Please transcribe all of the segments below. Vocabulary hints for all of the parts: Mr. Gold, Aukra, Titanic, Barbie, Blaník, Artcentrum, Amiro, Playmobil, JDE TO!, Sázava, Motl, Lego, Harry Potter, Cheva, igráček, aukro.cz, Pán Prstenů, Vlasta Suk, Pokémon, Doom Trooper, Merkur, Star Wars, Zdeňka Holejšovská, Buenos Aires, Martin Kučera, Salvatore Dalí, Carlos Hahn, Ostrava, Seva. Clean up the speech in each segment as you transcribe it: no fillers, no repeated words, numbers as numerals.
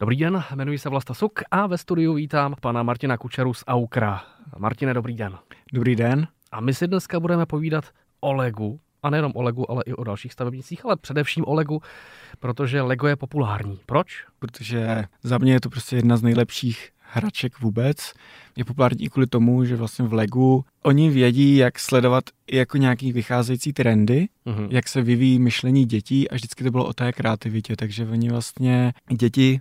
Dobrý den, jmenuji se Vlasta Suk a ve studiu vítám pana Martina Kučeru z Aukra. Martine, dobrý den. Dobrý den. A my si dneska budeme povídat o Legu. A nejenom o Legu, ale i o dalších stavebnicích, ale především o Legu, protože Lego je populární. Proč? Protože za mě je to prostě jedna z nejlepších hraček vůbec. Je populární i kvůli tomu, že vlastně v Legu oni vědí, jak sledovat i jako nějaký vycházející trendy, jak se vyvíjí myšlení dětí a vždycky to bylo o té kreativitě, takže oni vlastně děti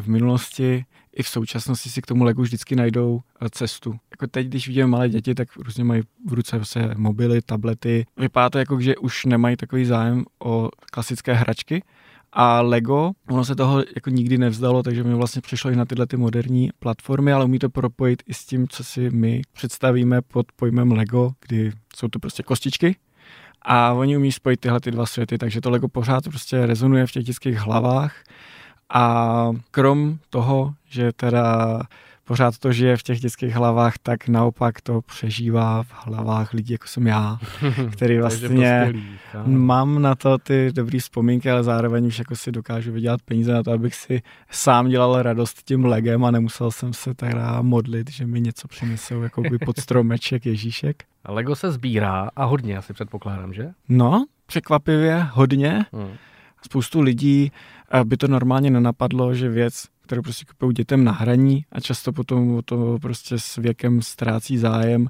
v minulosti i v současnosti si k tomu Legu vždycky najdou cestu. Jako teď, když vidíme malé děti, tak různě mají v ruce se mobily, tablety. Vypadá to jako, že už nemají takový zájem o klasické hračky. A Lego, ono se toho jako nikdy nevzdalo, takže mi vlastně přišlo i na tyhle ty moderní platformy, ale umí to propojit i s tím, co si my představíme pod pojmem Lego, kdy jsou to prostě kostičky. A oni umí spojit tyhle ty dva světy, takže to Lego pořád prostě rezonuje v těch dětských hlavách. A krom toho, že teda pořád to žije v těch dětských hlavách, tak naopak to přežívá v hlavách lidí, jako jsem já, který vlastně mám na to ty dobrý vzpomínky, ale zároveň už jako si dokážu vydělat peníze na to, abych si sám dělal radost tím Legem a nemusel jsem se teda modlit, že mi něco přinesou jako by pod stromeček Ježíšek. A Lego se sbírá a hodně, asi předpokládám, že? No, překvapivě hodně. Spoustu lidí by to normálně nenapadlo, že věc, kterou prostě kupují dětem na hraní a často potom to prostě s věkem ztrácí zájem,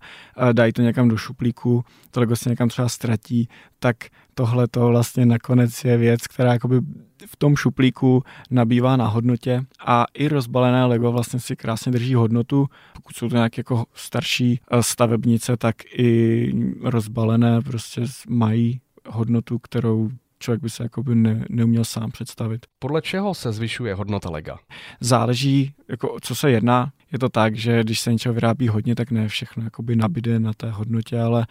dají to někam do šuplíku, to Lego se někam třeba ztratí, tak tohle to vlastně nakonec je věc, která jakoby v tom šuplíku nabývá na hodnotě a i rozbalené Lego vlastně si krásně drží hodnotu. Pokud jsou to nějaké jako starší stavebnice, tak i rozbalené prostě mají hodnotu, kterou člověk by se jakoby neuměl sám představit. Podle čeho se zvyšuje hodnota Lega? Záleží, jako, co se jedná. Je to tak, že když se něčeho vyrábí hodně, tak ne všechno jakoby nabíde na té hodnotě, ale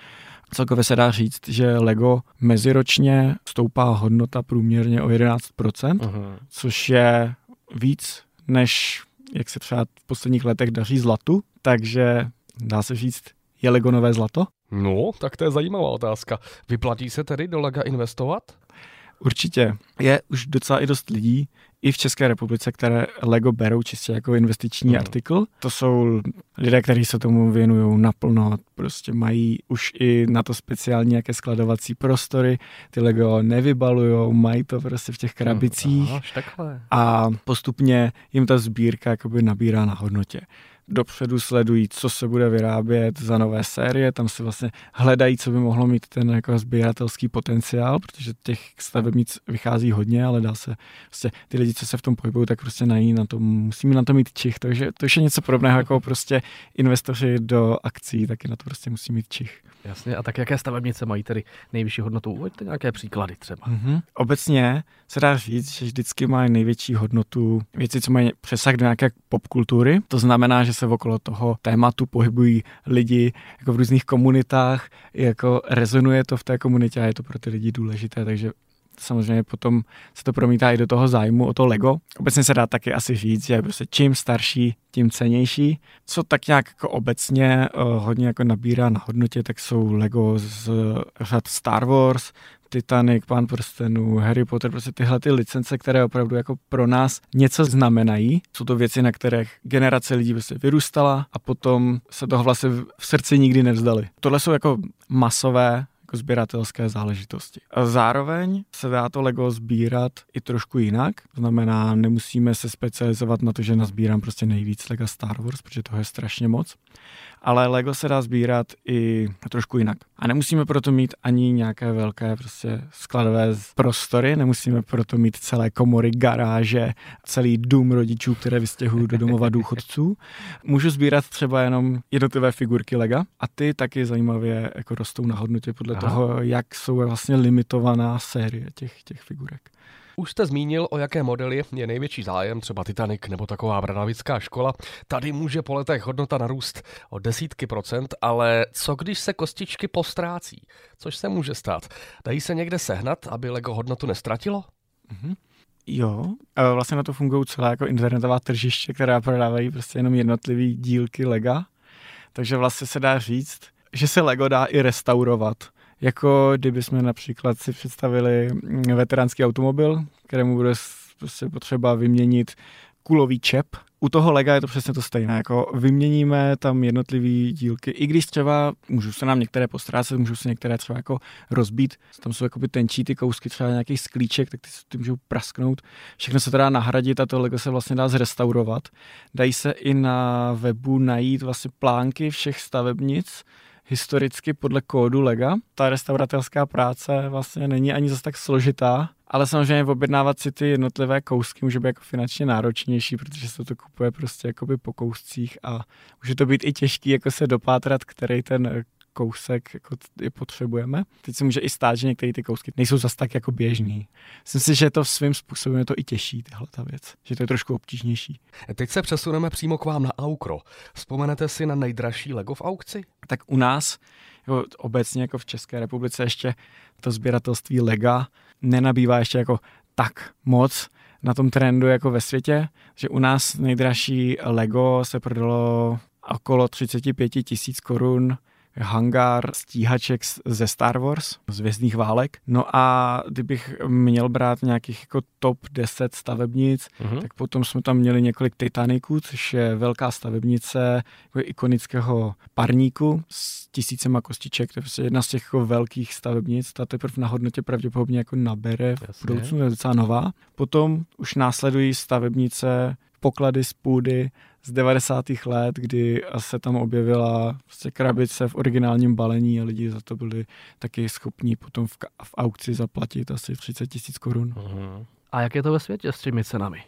celkově se dá říct, že Lego meziročně stoupá hodnota průměrně o 11%, což je víc, než jak se třeba v posledních letech daří zlatu, takže dá se říct, je Lego nové zlato? No, tak to je zajímavá otázka. Vyplatí se tedy do Lega investovat? Určitě. Je už docela i dost lidí, i v České republice, které Lego berou čistě jako investiční artikl. To jsou lidé, kteří se tomu věnují naplno, prostě mají už i na to speciální nějaké skladovací prostory, ty Lego nevybalujou, mají to prostě v těch krabicích a postupně jim ta sbírka jakoby nabírá na hodnotě. Dopředu sledují, co se bude vyrábět za nové série, tam se vlastně hledají, co by mohlo mít ten jako sběratelský potenciál, protože těch stavebnic vychází hodně, ale dá se prostě ty lidi, co se v tom pohybují, tak prostě musíme na to mít čich, takže to je něco podobného jako prostě investoři do akcí, taky na to prostě musí mít čich. Jasně, a tak jaké stavebnice mají tedy nejvyšší hodnotu? Uveďte nějaké příklady třeba. Obecně se dá říct, že vždycky mají největší hodnotu věci, co mají přesah do nějaké popkultury, to znamená, že se okolo toho tématu pohybují lidi jako v různých komunitách, jako rezonuje to v té komunitě a je to pro ty lidi důležité, takže samozřejmě potom se to promítá i do toho zájmu o to Lego. Obecně se dá taky asi říct, že prostě čím starší, tím cennější. Co tak nějak jako obecně hodně jako nabírá na hodnotě, tak jsou Lego z řad Star Wars, Titanic, Pán Prstenů, Harry Potter, prostě tyhle ty licence, které opravdu jako pro nás něco znamenají. Jsou to věci, na kterých generace lidí prostě vyrůstala a potom se toho vlastně v srdci nikdy nevzdali. Tohle jsou jako masové sběratelské záležitosti. A zároveň se dá to Lego sbírat i trošku jinak, znamená, nemusíme se specializovat na to, že nasbírám prostě nejvíc Lego Star Wars, protože toho je strašně moc, ale Lego se dá sbírat i trošku jinak. A nemusíme proto mít ani nějaké velké prostě skladové prostory, nemusíme proto mít celé komory, garáže, celý dům rodičů, které vystěhují do domova důchodců. Můžu sbírat třeba jenom jednotlivé figurky Lega a ty taky zajímavě jako rostou na hodnotě podle toho, jak jsou vlastně limitovaná série těch figurek. Už jste zmínil, o jaké modely je největší zájem, třeba Titanic nebo taková branavická škola. Tady může po letech hodnota narůst o 10%, ale co když se kostičky postrácí? Což se může stát. Dají se někde sehnat, aby Lego hodnotu nestratilo? Jo, vlastně na to fungují celá jako internetová tržiště, která prodávají prostě jenom jednotlivý dílky Lega. Takže vlastně se dá říct, že se Lego dá i restaurovat. Jako kdybychom například si představili veteránský automobil, kterému bude prostě potřeba vyměnit kulový čep. U toho Lega je to přesně to stejné, jako vyměníme tam jednotlivý dílky, i když třeba můžou se nám některé postrácet, můžou se některé třeba jako rozbít, tam jsou jakoby tenčí ty kousky třeba nějakých sklíček, tak ty můžou prasknout, všechno se to dá nahradit a to Lego se vlastně dá zrestaurovat. Dají se i na webu najít vlastně plánky všech stavebnic, historicky podle kódu Lega. Ta restauratelská práce vlastně není ani zase tak složitá, ale samozřejmě objednávat si ty jednotlivé kousky může být jako finančně náročnější, protože se to kupuje prostě jakoby po kouscích a může to být i těžký jako se dopátrat, který ten kousek jako potřebujeme. Teď se může i stát, že některé ty kousky nejsou zas tak jako běžný. Myslím si, že to svým způsobem je to i těžší, tahle ta věc, že to je trošku obtížnější. Teď se přesuneme přímo k vám na Aukro. Vzpomenete si na nejdražší Lego v aukci? Tak u nás, jako obecně jako v České republice ještě to sběratelství Lega nenabývá ještě jako tak moc na tom trendu jako ve světě, že u nás nejdražší Lego se prodalo okolo 35 000 korun, hangár stíhaček ze Star Wars, z Hvězdných válek. No a kdybych měl brát nějakých jako top 10 stavebnic, tak potom jsme tam měli několik Titaniců, což je velká stavebnice jako ikonického parníku s 1000 kostiček. To je prostě jedna z těch jako velkých stavebnic. Ta teprve na hodnotě pravděpodobně jako nabere v budoucnu, to je docela nová. Potom už následují stavebnice, poklady z půdy z 90. let, kdy se tam objevila prostě krabice v originálním balení a lidi za to byli taky schopní potom v aukci zaplatit asi 30 000 korun. A jak je to ve světě s těmi cenami?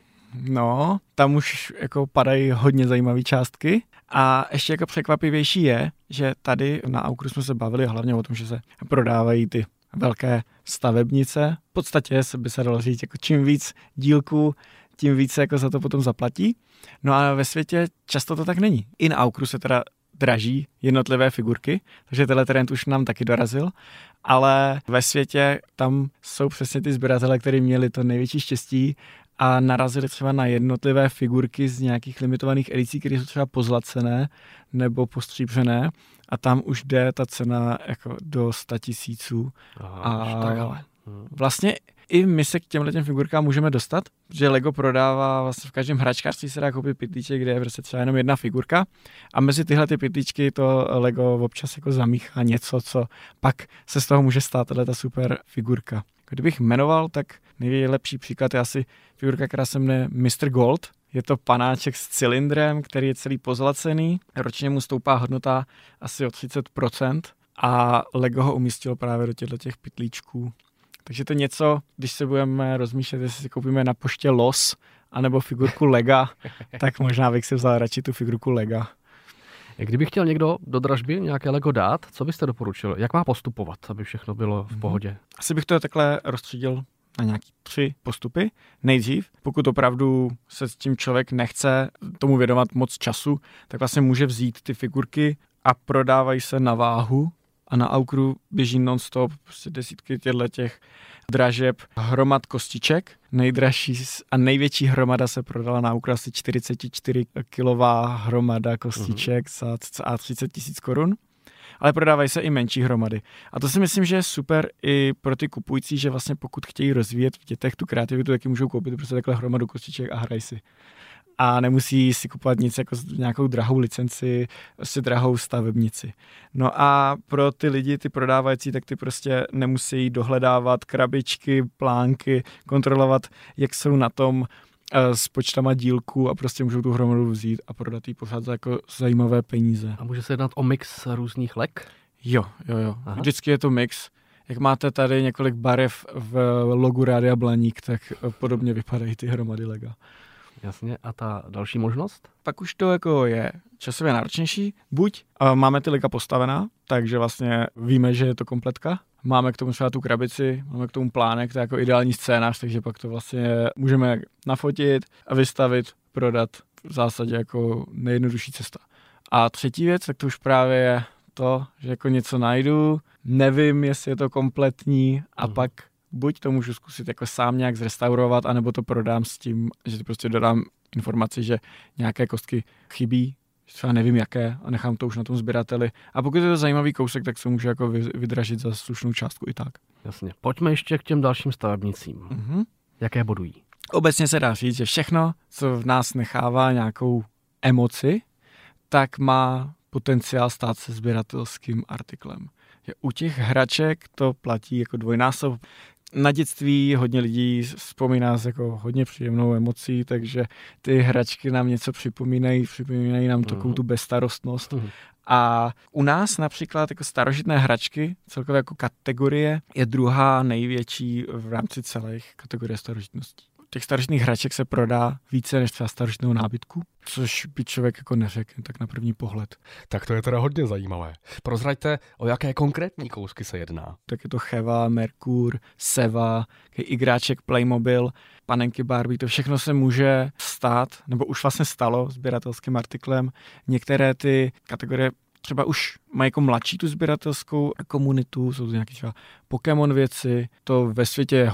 No, tam už jako padají hodně zajímavé částky a ještě jako překvapivější je, že tady na Aukru jsme se bavili hlavně o tom, že se prodávají ty velké stavebnice. V podstatě by se dalo říct, jako čím víc dílků, tím více jako za to potom zaplatí. No a ve světě často to tak není. I na Aukru se teda draží jednotlivé figurky, takže tenhle trend už nám taky dorazil, ale ve světě tam jsou přesně ty sběratele, kteří měli to největší štěstí a narazili třeba na jednotlivé figurky z nějakých limitovaných edicí, které jsou třeba pozlacené nebo postříbřené a tam už jde ta cena jako do 100 000. A vlastně i my se k těmhletěm figurkám můžeme dostat, že Lego prodává vlastně v každém hračkářství se dá koupit pytlíček, kde je prostě třeba jenom jedna figurka a mezi tyhle ty pytlíčky to Lego občas jako zamíchá něco, co pak se z toho může stát tato super figurka. Kdybych jmenoval, tak nejlepší příklad je asi figurka, která se jmenuje Mr. Gold. Je to panáček s cylindrem, který je celý pozlacený, ročně mu stoupá hodnota asi o 30% a Lego ho umístilo právě do těchto těch pytlíčků. Takže to něco, když se budeme rozmýšlet, jestli si koupíme na poště los anebo figurku Lega, tak možná bych si vzal radši tu figurku Lega. Kdyby chtěl někdo do dražby nějaké Lego dát, co byste doporučil? Jak má postupovat, aby všechno bylo v pohodě? Asi bych to takhle rozstřídil na nějaký 3 postupy. Nejdřív, pokud opravdu se s tím člověk nechce tomu věnovat moc času, tak vlastně může vzít ty figurky a prodávají se na váhu. A na Aukru běží non-stop prostě desítky těch dražeb, hromad kostiček. Nejdražší a největší hromada se prodala na Aukru, asi 44-kilová hromada kostiček za 30 000 korun. Ale prodávají se i menší hromady. A to si myslím, že je super i pro ty kupující, že vlastně pokud chtějí rozvíjet v dětech tu kreativitu, taky můžou koupit prostě takhle hromadu kostiček a hrají si. A nemusí si kupovat nic jako nějakou drahou licenci, prostě drahou stavebnici. No a pro ty lidi, ty prodávající, tak ty prostě nemusí dohledávat krabičky, plánky, kontrolovat, jak jsou na tom s počtama dílků a prostě můžou tu hromadu vzít a prodat jí pořád za jako zajímavé peníze. A může se jednat o mix různých Leg? Jo. Aha. Vždycky je to mix. Jak máte tady několik barev v logu Rádia Blaník, tak podobně vypadají ty hromady Lega. Jasně, a ta další možnost? Pak už to jako je časově náročnější. Buď máme ty Lega postavená, takže vlastně víme, že je to kompletka. Máme k tomu třeba tu krabici, máme k tomu plánek, to je jako ideální scénář, takže pak to vlastně můžeme nafotit a vystavit, prodat, v zásadě jako nejjednodušší cesta. A třetí věc, tak to už právě je to, že jako něco najdu, nevím, jestli je to kompletní a pak buď to můžu zkusit jako sám nějak zrestaurovat, anebo to prodám s tím, že prostě dodám informaci, že nějaké kostky chybí, třeba nevím jaké a nechám to už na tom sběrateli. A pokud je to zajímavý kousek, tak se může jako vydražit za slušnou částku i tak. Jasně. Pojďme ještě k těm dalším stavebnicím. Jaké bodují? obecně se dá říct, že všechno, co v nás nechává nějakou emoci, tak má potenciál stát se sběratelským artiklem. Že u těch hraček to platí jako dvojnásob. Na dětství hodně lidí vzpomíná s jako hodně příjemnou emocí, takže ty hračky nám něco připomínají nám takovou tu bezstarostnost. A u nás například jako starožitné hračky, celkově jako kategorie, je druhá největší v rámci celých kategorie starožitností. Těch starožitných hraček se prodá více než třeba starožitného nábytku, což by člověk jako neřekl tak na první pohled. Tak to je teda hodně zajímavé. Prozraďte, o jaké konkrétní kousky se jedná. Tak je to Cheva, Merkur, Seva, igráček, Playmobil, panenky Barbie, to všechno se může stát, nebo už vlastně stalo sběratelským artiklem. Některé ty kategorie třeba už mají jako mladší tu sběratelskou komunitu, jsou to nějaké třeba Pokémon věci, to ve světě je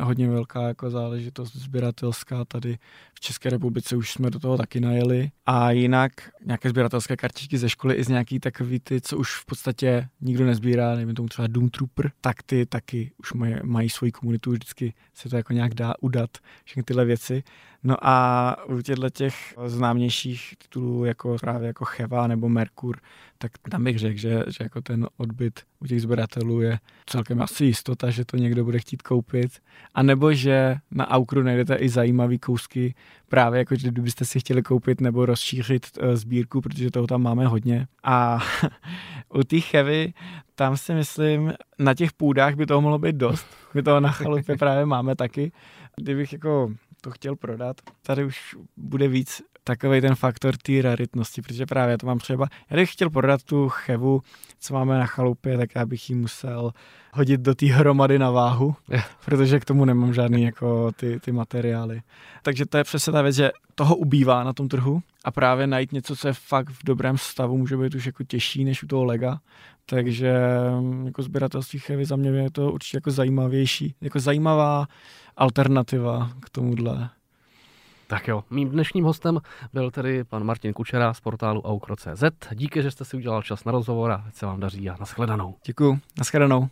hodně velká jako záležitost sběratelská, tady v České republice už jsme do toho taky najeli. A jinak nějaké sběratelské kartičky ze školy i z nějaký takový ty, co už v podstatě nikdo nezbírá, nevím tomu třeba Doom Trooper, tak ty taky už mají svoji komunitu, vždycky se to jako nějak dá udat, všechny tyhle věci. No a u těch známějších titulů, jako právě jako Cheva nebo Merkur, tak tam bych řekl, že jako ten odbyt u těch sběratelů je celkem asi jistota, že to někdo bude chtít koupit. A nebo že na Aukru najdete i zajímavý kousky, právě jako kdybyste si chtěli koupit nebo rozšířit sbírku, protože toho tam máme hodně. A u té Chevy, tam si myslím, na těch půdách by toho mohlo být dost. My toho na chalupě právě máme taky. Kdybych jako to chtěl prodat, tady už bude víc takovej ten faktor té raritnosti, protože právě to mám třeba, já bych chtěl prodat tu Chevu, co máme na chalupě, tak já bych ji musel hodit do té hromady na váhu, protože k tomu nemám žádný jako ty materiály. Takže to je přesně ta věc, že toho ubývá na tom trhu a právě najít něco, co je fakt v dobrém stavu, může být už jako těžší než u toho Lega, takže jako sběratelství Chevy za mě je to určitě jako zajímavější, jako zajímavá alternativa k tomuhle. Tak jo, mým dnešním hostem byl tedy pan Martin Kučera z portálu aukro.cz. Díky, že jste si udělal čas na rozhovor a ať se vám daří a nashledanou. Děkuju, nashledanou.